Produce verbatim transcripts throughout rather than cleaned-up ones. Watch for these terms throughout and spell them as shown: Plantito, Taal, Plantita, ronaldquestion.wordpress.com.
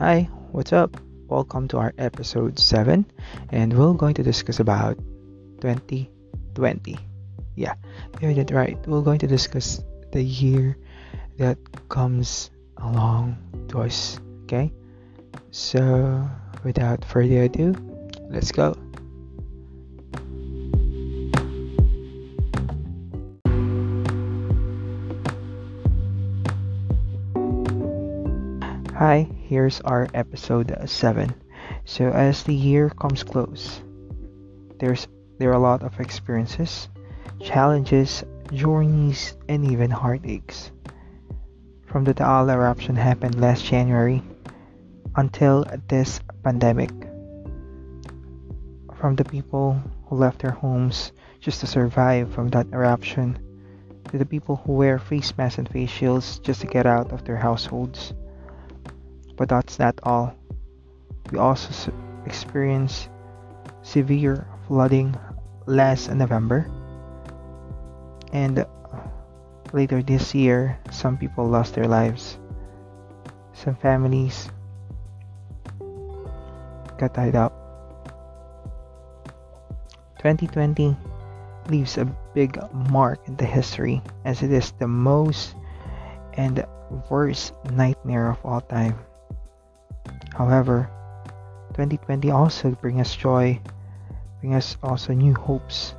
Hi, what's up? Welcome to our episode seven, and we're going to discuss about twenty twenty. Yeah, you heard it right. We're going to discuss the year that comes along to us, okay? So, without further ado, let's go. Hi, here's our episode seven. So as the year comes close, there's there are a lot of experiences, challenges, journeys, and even heartaches. From the Taal eruption happened last January until this pandemic. From the people who left their homes just to survive from that eruption, to the people who wear face masks and face shields just to get out of their households. But that's not all. We also experienced severe flooding last November, and later this year some people lost their lives. Some families got tied up. twenty twenty leaves a big mark in the history, as it is the most and worst nightmare of all time. However, twenty twenty also bring us joy, bring us also new hopes,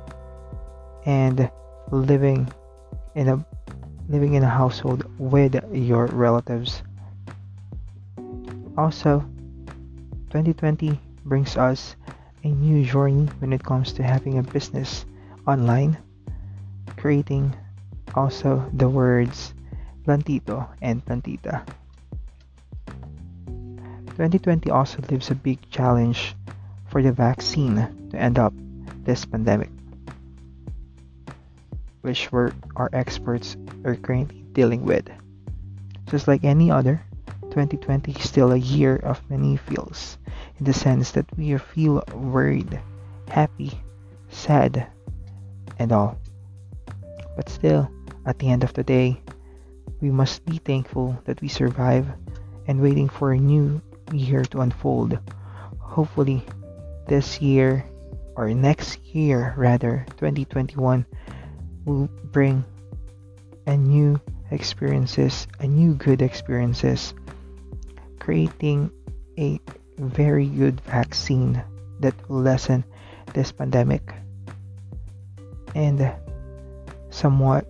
and living in a living in a household with your relatives. Also, twenty twenty brings us a new journey when it comes to having a business online, creating also the words Plantito and Plantita. twenty twenty also leaves a big challenge for the vaccine to end up this pandemic, which we're, our experts are currently dealing with. Just like any other, twenty twenty is still a year of many feels, in the sense that we feel worried, happy, sad, and all. But still, at the end of the day, we must be thankful that we survive and waiting for a new year to unfold. Hopefully this year, or next year rather, twenty twenty-one will bring a new experiences, a new good experiences, creating a very good vaccine that will lessen this pandemic, and somewhat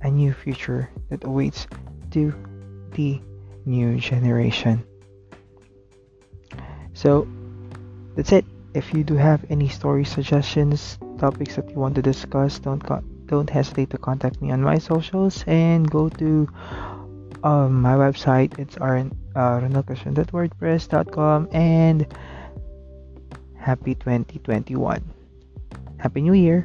a new future that awaits to the new generation. So that's it. If you do have any story suggestions, topics that you want to discuss, don't co- don't hesitate to contact me on my socials, and go to um, my website. It's ronald question dot wordpress dot com, and happy twenty twenty-one. Happy New Year.